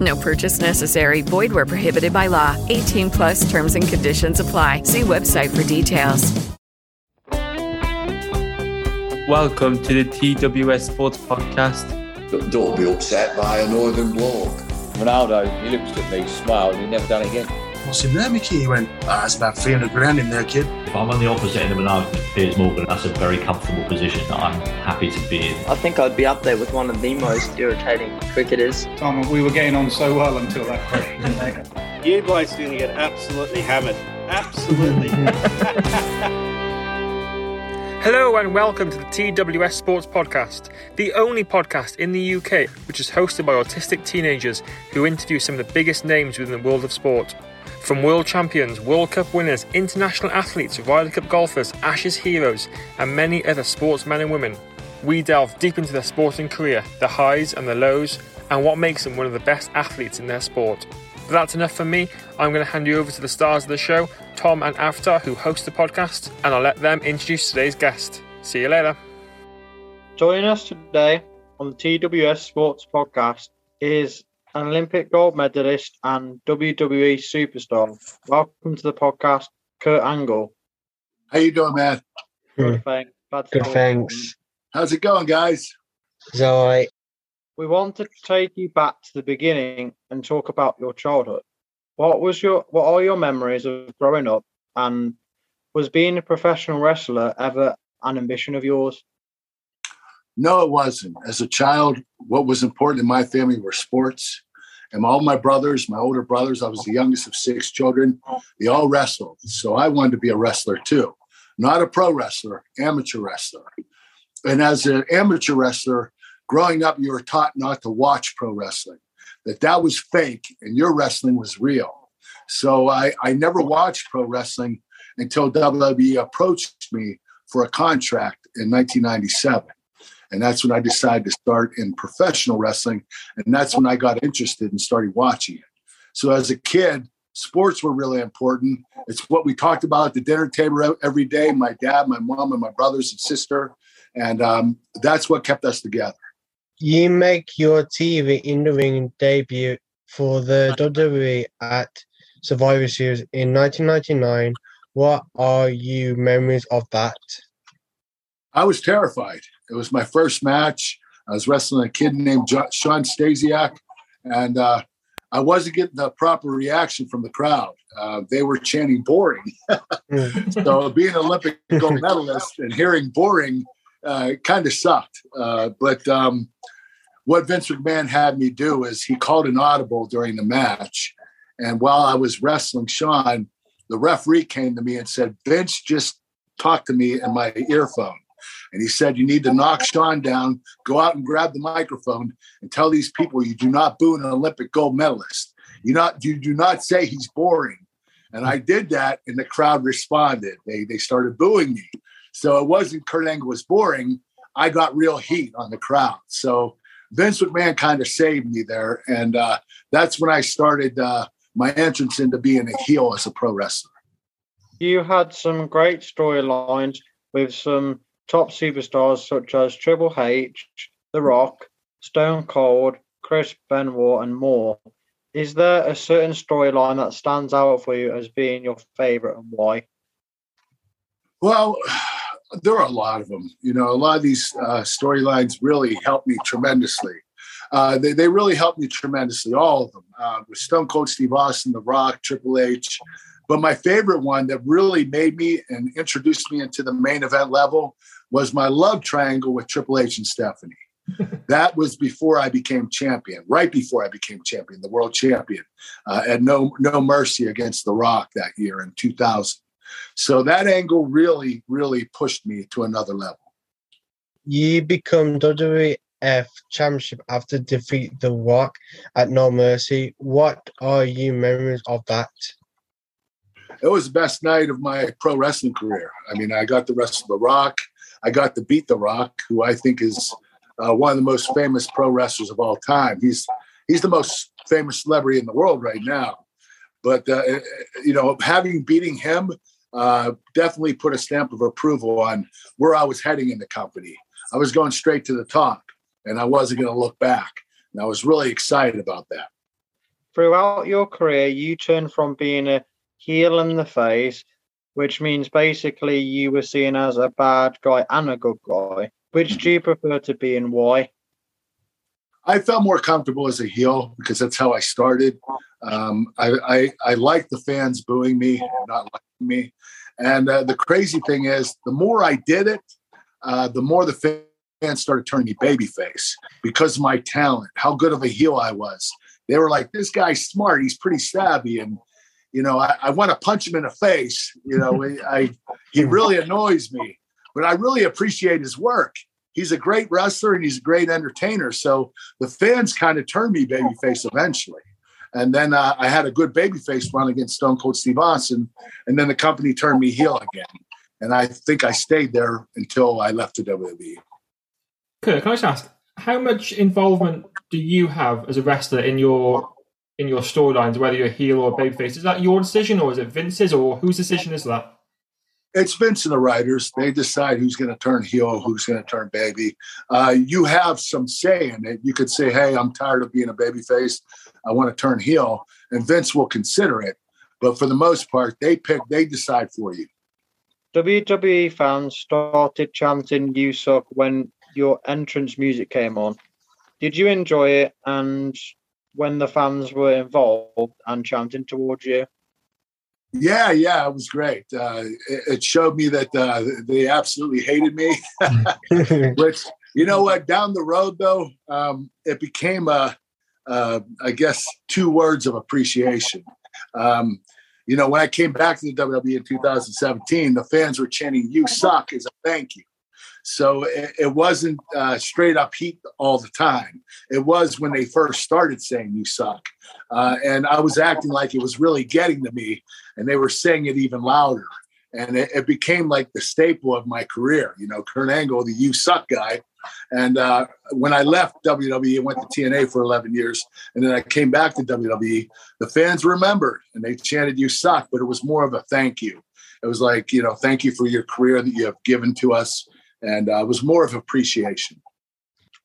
No purchase necessary. Void where prohibited by law. 18 plus terms and conditions apply. See website for details. Welcome to the TWS Sports Podcast. Don't be upset by a northern bloke. Ronaldo, he looked at me, smiled, and he never done it again. What's in there, Mickey? He went, that's about 300 grand in there, kid. If I'm on the opposite end of an argument with Piers Morgan, that's a very comfortable position that I'm happy to be in. I think I'd be up there with one of the most irritating cricketers. Tom, we were getting on so well until that point. You guys didn't get absolutely hammered. Absolutely. Hello and welcome to the TWS Sports Podcast, the only podcast in the UK which is hosted by autistic teenagers who interview some of the biggest names within the world of sport. From world champions, World Cup winners, international athletes, Ryder Cup golfers, Ashes heroes, and many other sportsmen and women, we delve deep into their sporting career, the highs and the lows, and what makes them one of the best athletes in their sport. But that's enough for me. I'm going to hand you over to the stars of the show, Tom and Avtar, who host the podcast, and I'll let them introduce today's guest. See you later. Joining us today on the TWS Sports Podcast is an Olympic gold medalist and WWE superstar. Welcome to the podcast, Kurt Angle. How you doing, man? Good, thanks. How's it going, guys? It's all right. We wanted to take you back to the beginning and talk about your childhood. What are your memories of growing up, and was being a professional wrestler ever an ambition of yours? No, it wasn't. As a child, what was important in my family were sports. And all my brothers, my older brothers, I was the youngest of six children. They all wrestled. So I wanted to be a wrestler too. Not a pro wrestler, amateur wrestler. And as an amateur wrestler, growing up, you were taught not to watch pro wrestling. That was fake and your wrestling was real. So I never watched pro wrestling until WWE approached me for a contract in 1997. And that's when I decided to start in professional wrestling. And that's when I got interested and started watching it. So as a kid, sports were really important. It's what we talked about at the dinner table every day, my dad, my mom, and my brothers and sister. And that's what kept us together. You make your TV in the ring debut for the WWE at Survivor Series in 1999. What are your memories of that? I was terrified. It was my first match. I was wrestling a kid named Sean Stasiak, and I wasn't getting the proper reaction from the crowd. They were chanting boring. So being an Olympic gold medalist and hearing boring kind of sucked. But what Vince McMahon had me do is he called an audible during the match. And while I was wrestling Sean, the referee came to me and said, Vince just talked to me in my earphone. And he said, you need to knock Sean down, go out and grab the microphone and tell these people you do not boo an Olympic gold medalist. You do not say he's boring. And I did that, and the crowd responded. They started booing me. So it wasn't Kurt Angle was boring. I got real heat on the crowd. So Vince McMahon kind of saved me there. And that's when I started my entrance into being a heel as a pro wrestler. you had some great storylines with some top superstars such as Triple H, The Rock, Stone Cold, Chris Benoit, and more. Is there a certain storyline that stands out for you as being your favorite, and why? Well, there are a lot of them. You know, a lot of these storylines really helped me tremendously. They really helped me tremendously, all of them. With Stone Cold Steve Austin, The Rock, Triple H. But my favorite one that really made me and introduced me into the main event level was my love triangle with Triple H and Stephanie. That was before I became champion, right before I became champion, the world champion, at No Mercy against The Rock that year in 2000. So that angle really, really pushed me to another level. You become WWF Championship after defeat The Rock at No Mercy. What are your memories of that? It was the best night of my pro wrestling career. I mean, I got to wrestle The Rock. I got to beat The Rock, who I think is one of the most famous pro wrestlers of all time. He's the most famous celebrity in the world right now. But, you know, beating him definitely put a stamp of approval on where I was heading in the company. I was going straight to the top, and I wasn't going to look back. And I was really excited about that. Throughout your career, you turned from being a heel in the face, which means basically you were seen as a bad guy and a good guy. Which do you prefer to be and why? I felt more comfortable as a heel because that's how I started. I liked the fans booing me and not liking me. And the crazy thing is, the more I did it, the more the fans started turning me babyface because of my talent, how good of a heel I was. They were like, this guy's smart. He's pretty savvy. And, you know, I want to punch him in the face. You know, he really annoys me. But I really appreciate his work. He's a great wrestler and he's a great entertainer. So the fans kind of turned me babyface eventually. And then I had a good babyface run against Stone Cold Steve Austin. And then the company turned me heel again. And I think I stayed there until I left the WWE. Kurt, can I just ask, how much involvement do you have as a wrestler in your storylines, whether you're a heel or a babyface? Is that your decision or is it Vince's, or whose decision is that? It's Vince and the writers. They decide who's going to turn heel, who's going to turn baby. You have some say in it. You could say, hey, I'm tired of being a babyface. I want to turn heel. And Vince will consider it. But for the most part, they decide for you. WWE fans started chanting "You suck" when your entrance music came on. Did you enjoy it? And when the fans were involved and chanting towards you? Yeah, it was great. It showed me that they absolutely hated me. Which, you know what, down the road, though, it became, I guess, 2 words of appreciation. You know, when I came back to the WWE in 2017, the fans were chanting, "You suck," as a thank you. So it wasn't straight up heat all the time. It was when they first started saying "you suck." And I was acting like it was really getting to me, and they were saying it even louder. And it became like the staple of my career. You know, Kurt Angle, the "you suck" guy. And when I left WWE, I went to TNA for 11 years. And then I came back to WWE. The fans remembered, and they chanted "you suck," but it was more of a thank you. It was like, you know, thank you for your career that you have given to us. And it was more of appreciation.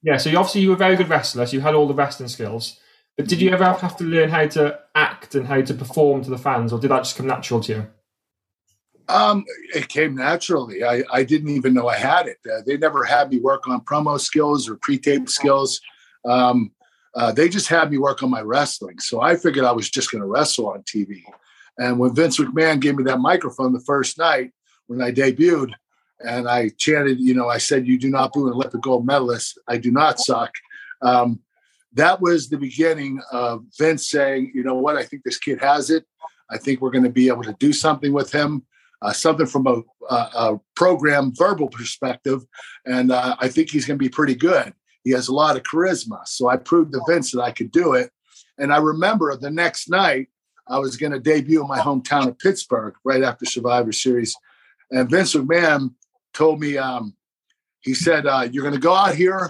Yeah, so obviously you were a very good wrestler, so you had all the wrestling skills. But did you ever have to learn how to act and how to perform to the fans, or did that just come natural to you? It came naturally. I didn't even know I had it. They never had me work on promo skills or pre-tape skills. They just had me work on my wrestling. So I figured I was just going to wrestle on TV. And when Vince McMahon gave me that microphone the first night when I debuted, and I chanted, you know, I said, "You do not boo an Olympic gold medalist. I do not suck." That was the beginning of Vince saying, you know what, I think this kid has it. I think we're going to be able to do something with him, something from a program verbal perspective. And I think he's going to be pretty good. He has a lot of charisma. So I proved to Vince that I could do it. And I remember the next night I was going to debut in my hometown of Pittsburgh right after Survivor Series. And Vince McMahon told me, he said, "You're going to go out here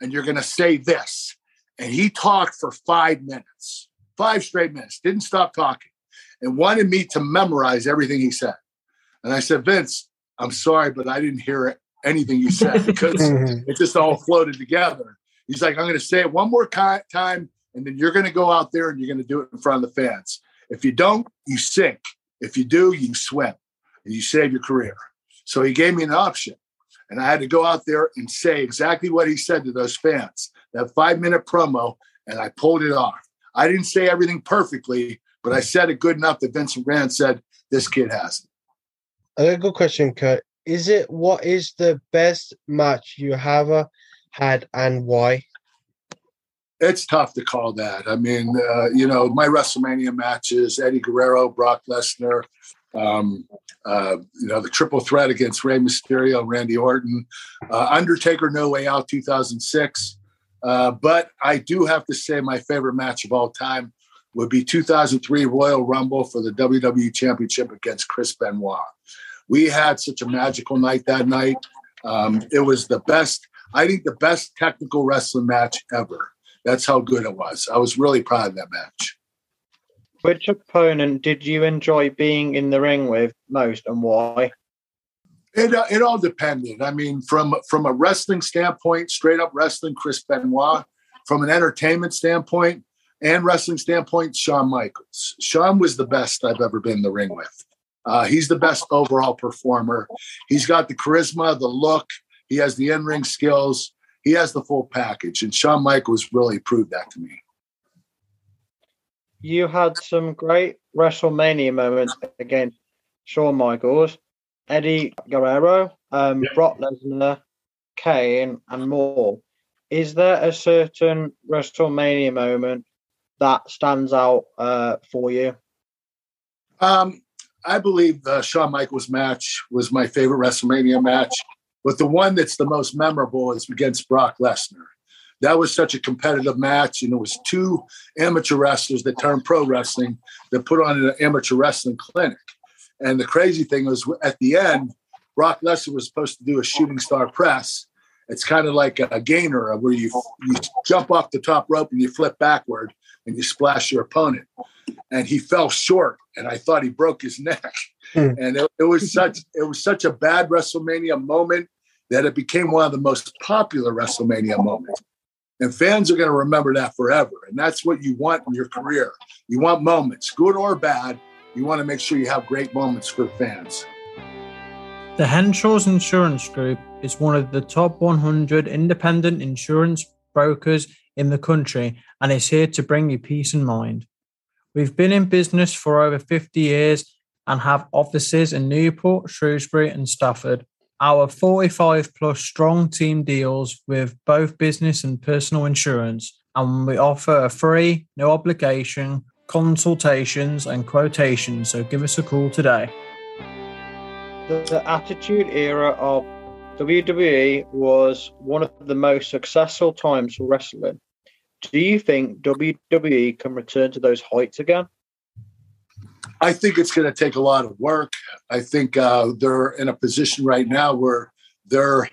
and you're going to say this." And he talked for 5 minutes, 5 straight minutes, didn't stop talking, and wanted me to memorize everything he said. And I said, Vince, I'm sorry, but I didn't hear anything you said because it just all floated together. He's like, I'm going to say it one more time, and then you're going to go out there and you're going to do it in front of the fans. If you don't, you sink. If you do, you swim, and you save your career. So he gave me an option, and I had to go out there and say exactly what he said to those fans, that 5-minute promo, and I pulled it off. I didn't say everything perfectly, but I said it good enough that Vince McMahon said, this kid has it. I got a good question, Kurt. What is the best match you ever had and why? It's tough to call that. I mean, my WrestleMania matches, Eddie Guerrero, Brock Lesnar, the triple threat against Rey Mysterio, Randy Orton, Undertaker, No Way Out, 2006. But I do have to say my favorite match of all time would be 2003 Royal Rumble for the WWE Championship against Chris Benoit. We had such a magical night that night. It was the best technical wrestling match ever. That's how good it was. I was really proud of that match. Which opponent did you enjoy being in the ring with most and why? It all depended. I mean, from a wrestling standpoint, straight up wrestling, Chris Benoit. From an entertainment standpoint and wrestling standpoint, Shawn Michaels. Shawn was the best I've ever been in the ring with. He's the best overall performer. He's got the charisma, the look. He has the in-ring skills. He has the full package, and Shawn Michaels really proved that to me. You had some great WrestleMania moments against Shawn Michaels, Eddie Guerrero, Brock Lesnar, Kane, and more. Is there a certain WrestleMania moment that stands out for you? I believe the Shawn Michaels match was my favorite WrestleMania match. But the one that's the most memorable is against Brock Lesnar. That was such a competitive match, and it was two amateur wrestlers that turned pro wrestling that put on an amateur wrestling clinic. And the crazy thing was, at the end, Brock Lesnar was supposed to do a shooting star press. It's kind of like a gainer where you jump off the top rope and you flip backward and you splash your opponent. And he fell short, and I thought he broke his neck. And it was such a bad WrestleMania moment that it became one of the most popular WrestleMania moments. And fans are going to remember that forever. And that's what you want in your career. You want moments, good or bad. You want to make sure you have great moments for fans. The Henshaw's Insurance Group is one of the top 100 independent insurance brokers in the country and is here to bring you peace of mind. We've been in business for over 50 years and have offices in Newport, Shrewsbury and Stafford. Our 45-plus strong team deals with both business and personal insurance, and we offer a free, no-obligation consultations and quotations, so give us a call today. The Attitude Era of WWE was one of the most successful times for wrestling. Do you think WWE can return to those heights again? I think it's going to take a lot of work. I think they're in a position right now where they're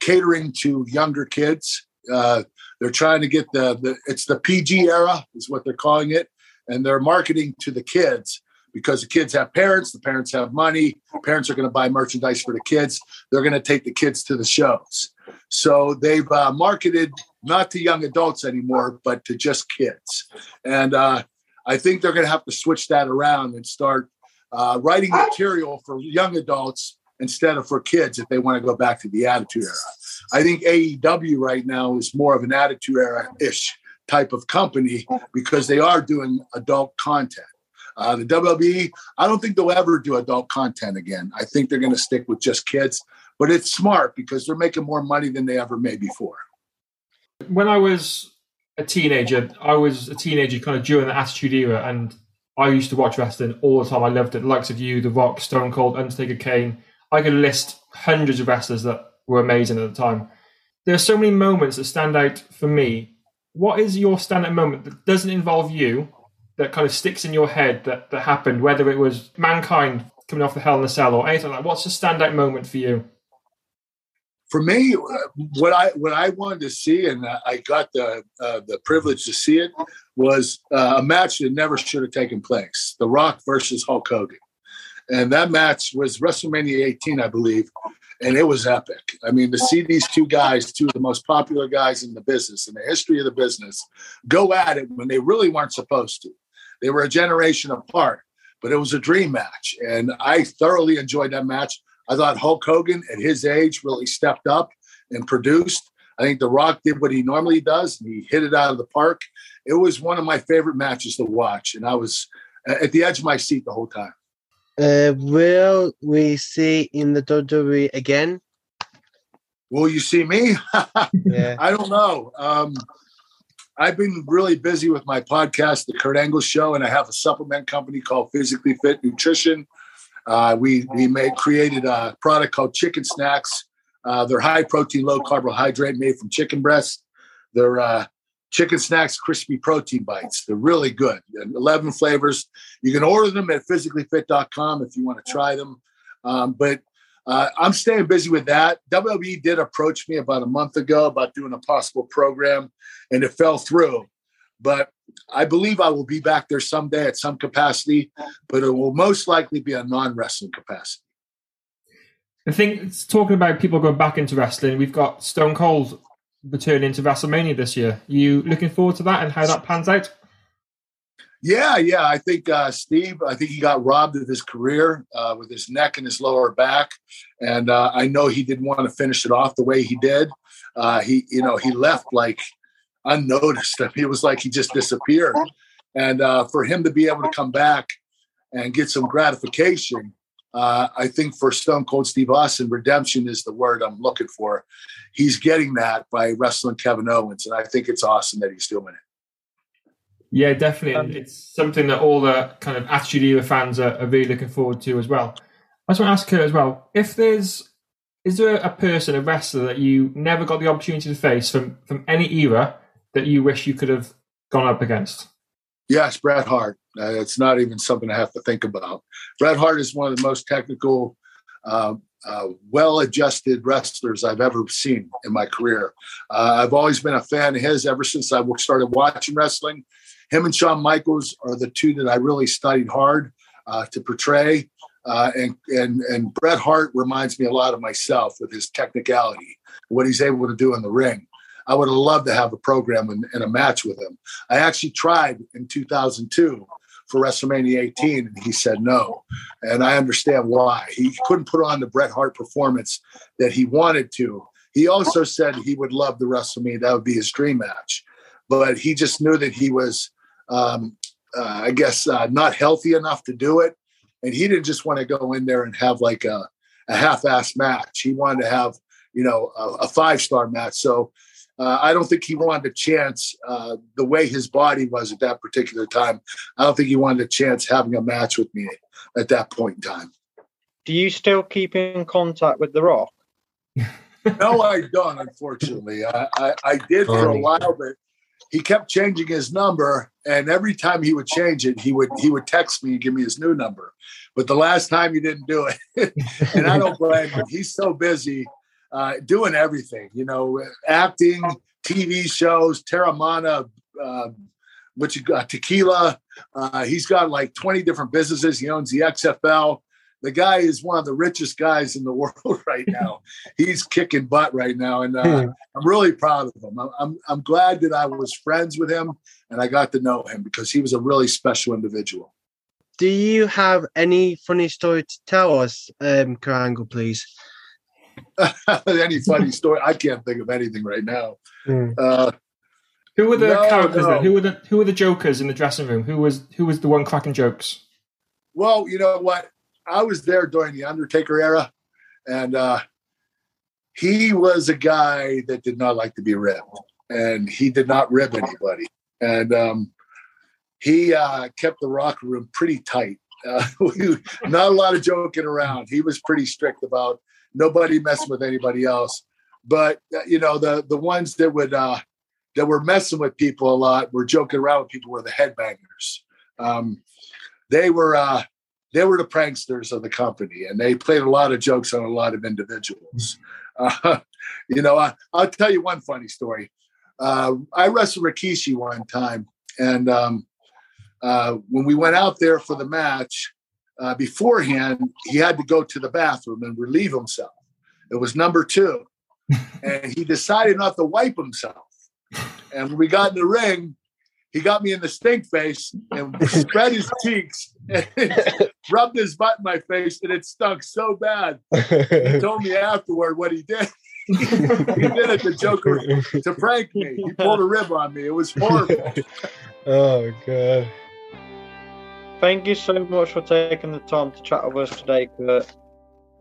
catering to younger kids. They're trying to get it's the PG era is what they're calling it. And they're marketing to the kids because the kids have parents. The parents have money. Parents are going to buy merchandise for the kids. They're going to take the kids to the shows. So they've marketed not to young adults anymore, but to just kids. And I think they're going to have to switch that around and start writing material for young adults instead of for kids if they want to go back to the Attitude Era. I think AEW right now is more of an Attitude Era-ish type of company because they are doing adult content. The WWE, I don't think they'll ever do adult content again. I think they're going to stick with just kids, but it's smart because they're making more money than they ever made before. When I was a teenager kind of during the Attitude Era, and I used to watch wrestling all the time. I loved it. The likes of you, The Rock, Stone Cold, Undertaker, Kane. I could list hundreds of wrestlers that were amazing at the time. There are so many moments that stand out for me. What is your standout moment that doesn't involve you, that kind of sticks in your head that happened, whether it was Mankind coming off the Hell in a Cell or anything like that? What's the standout moment for you? For me, what I wanted to see, and I got the privilege to see it, was a match that never should have taken place: The Rock versus Hulk Hogan. And that match was WrestleMania 18, I believe. And it was epic. I mean, to see these two guys, two of the most popular guys in the business, in the history of the business, go at it when they really weren't supposed to. They were a generation apart, but it was a dream match. And I thoroughly enjoyed that match. I thought Hulk Hogan at his age really stepped up and produced. I think The Rock did what he normally does, and he hit it out of the park. It was one of my favorite matches to watch, and I was at the edge of my seat the whole time. Will we see in the WWE again? Will you see me? Yeah. I don't know. I've been really busy with my podcast, The Kurt Angle Show, and I have a supplement company called Physically Fit Nutrition. We created a product called Chicken Snacks. They're high-protein, low-carbohydrate made from chicken breasts. They're Chicken Snacks Crispy Protein Bites. They're really good. 11 flavors. You can order them at physicallyfit.com if you want to try them. But I'm staying busy with that. WWE did approach me about a month ago about doing a possible program, and it fell through. But I believe I will be back there someday at some capacity, but it will most likely be a non-wrestling capacity. I think it's talking about people going back into wrestling. We've got Stone Cold returning to WrestleMania this year. You looking forward to that and how that pans out? Yeah. I think Steve, he got robbed of his career with his neck and his lower back. And I know he didn't want to finish it off the way he did. He left like unnoticed. It was like he just disappeared. And for him to be able to come back and get some gratification, I think for Stone Cold Steve Austin, redemption is the word I'm looking for. He's getting that by wrestling Kevin Owens, and I think it's awesome that he's doing it. Yeah, definitely. It's something that all the kind of Attitude Era fans are really looking forward to as well. I just want to ask her as well, if is there a person, a wrestler, that you never got the opportunity to face from any era that you wish you could have gone up against? Yes, Bret Hart. It's not even something I have to think about. Bret Hart is one of the most technical, well-adjusted wrestlers I've ever seen in my career. I've always been a fan of his ever since I started watching wrestling. Him and Shawn Michaels are the two that I really studied hard to portray. And Bret Hart reminds me a lot of myself with his technicality, what he's able to do in the ring. I would have loved to have a program and a match with him. I actually tried in 2002 for WrestleMania 18, and he said no. And I understand why. He couldn't put on the Bret Hart performance that he wanted to. He also said he would love the WrestleMania. That would be his dream match. But he just knew that he was, not healthy enough to do it. And he didn't just want to go in there and have like a half-assed match. He wanted to have, a five-star match. So, I don't think he wanted a chance the way his body was at that particular time. I don't think he wanted a chance having a match with me at that point in time. Do you still keep in contact with The Rock? No, I don't, unfortunately. I did for a while, but he kept changing his number. And every time he would change it, he would text me and give me his new number. But the last time he didn't do it. And I don't blame him. He's so busy. Doing everything, acting, TV shows, Terramana, which you got tequila. He's got like 20 different businesses. He owns the XFL. The guy is one of the richest guys in the world right now. He's kicking butt right now, and I'm really proud of him. I'm glad that I was friends with him and I got to know him because he was a really special individual. Do you have any funny story to tell us, Kurt Angle, please? Any funny story? I can't think of anything right now. Who were the characters? No. Who were the jokers in the dressing room? Who was the one cracking jokes? Well, you know what? I was there during the Undertaker era, and he was a guy that did not like to be ribbed, and he did not rib anybody, and he kept the locker room pretty tight. Not a lot of joking around. He was pretty strict about. Nobody messing with anybody else, but the ones that would that were messing with people a lot, were joking around with people, were the headbangers. They were the pranksters of the company, and they played a lot of jokes on a lot of individuals. I'll tell you one funny story. I wrestled Rikishi one time, and when we went out there for the match, beforehand, he had to go to the bathroom and relieve himself. It was number 2. And he decided not to wipe himself. And when we got in the ring, he got me in the stink face and spread his cheeks and rubbed his butt in my face, and it stunk so bad. He told me afterward what he did. He did it to Joker, to prank me. He pulled a rib on me. It was horrible. Oh, God. Thank you so much for taking the time to chat with us today, Kurt.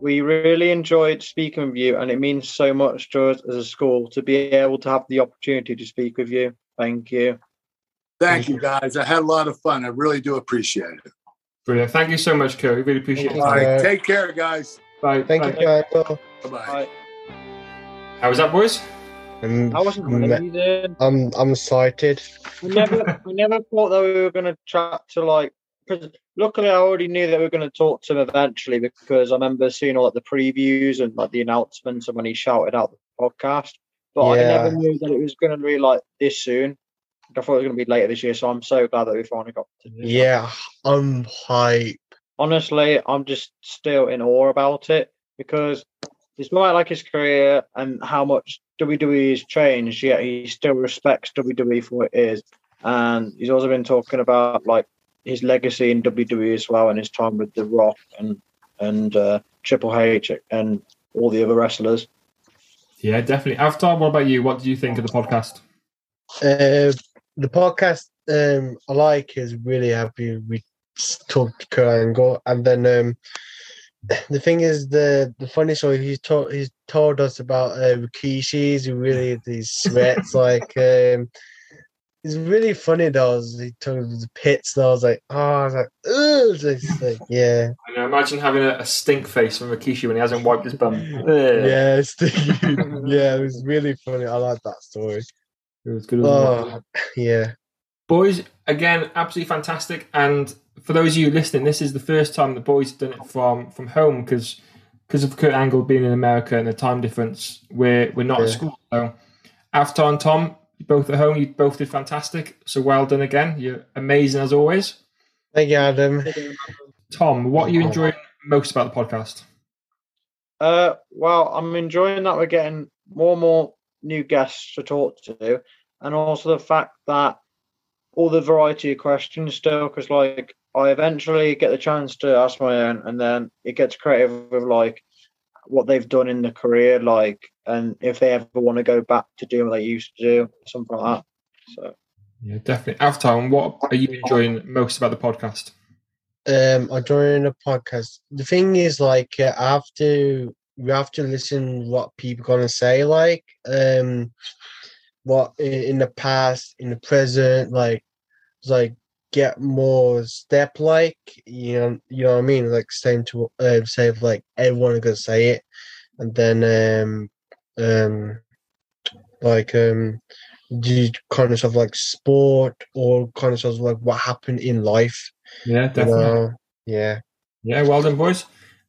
We really enjoyed speaking with you, and it means so much to us as a school to be able to have the opportunity to speak with you. Thank you. Thank you, guys. I had a lot of fun. I really do appreciate it. Brilliant. Thank you so much, Kurt. We really appreciate it. All right. Take care, guys. Bye. Thank you, guys. Bye-bye. How was that, boys? I wasn't amazing. I'm excited. We never thought that we were going to chat to, like, because luckily I already knew that we were going to talk to him eventually, because I remember seeing all, like, the previews and, like, the announcements and when he shouted out the podcast. But yeah. I never knew that it was going to be, like, this soon. I thought it was going to be later this year, so I'm so glad that we finally got to do it. Yeah, I'm hype. Honestly, I'm just still in awe about it, because it's more like his career and how much WWE has changed, yet he still respects WWE for what it is. And he's also been talking about, like, his legacy in WWE as well, and his time with The Rock and Triple H and all the other wrestlers. Yeah, definitely. Avtar, what about you? What did you think of the podcast? The podcast I like is really happy we talked to Kurt Angle, and then the thing is the funny story he's told us about Rikishi's really these sweats like it's really funny though. He told us the pits and I was like, yeah. I know, imagine having a stink face from Rikishi when he hasn't wiped his bum. Yeah, yeah, it was really funny. I like that story. It was good. Yeah. Boys, again, absolutely fantastic. And for those of you listening, this is the first time the boys have done it from home because of Kurt Angle being in America and the time difference. We're not at school. So Avtar and Tom, you're both at home. You both did fantastic. So well done again. You're amazing as always. Thank you, Adam. Tom, what are you enjoying most about the podcast? Well, I'm enjoying that we're getting more and more new guests to talk to, and also the fact that all the variety of questions still, because, like, I eventually get the chance to ask my own, and then it gets creative with, like, what they've done in the career, like, and if they ever want to go back to doing what they used to do, something like that. So yeah, definitely. Avtar, what are you enjoying most about the podcast? I'm enjoying the podcast. The thing is, like, we have to listen what people gonna say, like, what in the past, in the present, like get more step, like, you know what I mean, like same to say if, like, everyone is gonna say it, and then do kind of stuff like sport or kind of stuff like what happened in life. Yeah, definitely. Yeah. Well done, boys.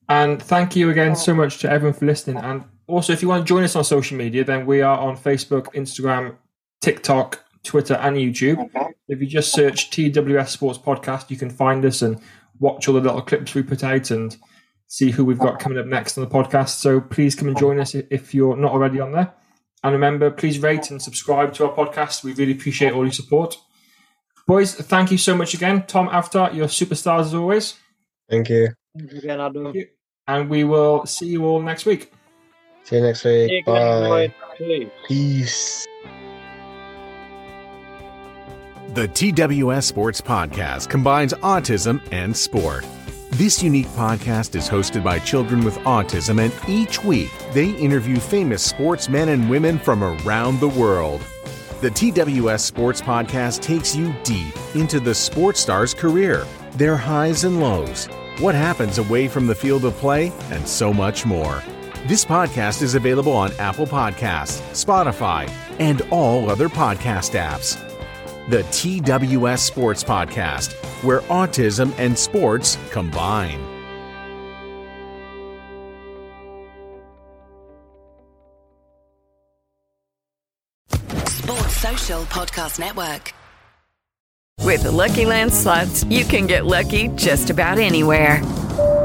And thank you again so much to everyone for listening. And also, if you want to join us on social media, then we are on Facebook, Instagram, TikTok, Twitter, and YouTube. If you just search TWS Sports Podcast, you can find us and watch all the little clips we put out and see who we've got coming up next on the podcast. So please come and join us if you're not already on there. And remember, please rate and subscribe to our podcast. We really appreciate all your support. Boys, thank you so much again. Tom, Avtar, you're superstars as always. Thank you. Again, Adam. And we will see you all next week. See you next week. Bye. Peace. The TWS Sports Podcast combines autism and sport. This unique podcast is hosted by children with autism, and each week they interview famous sportsmen and women from around the world. The TWS Sports Podcast takes you deep into the sports star's career, their highs and lows, what happens away from the field of play, and so much more. This podcast is available on Apple Podcasts, Spotify, and all other podcast apps. The TWS Sports Podcast, where autism and sports combine. Sports Social Podcast Network. With Lucky Land Slots, you can get lucky just about anywhere.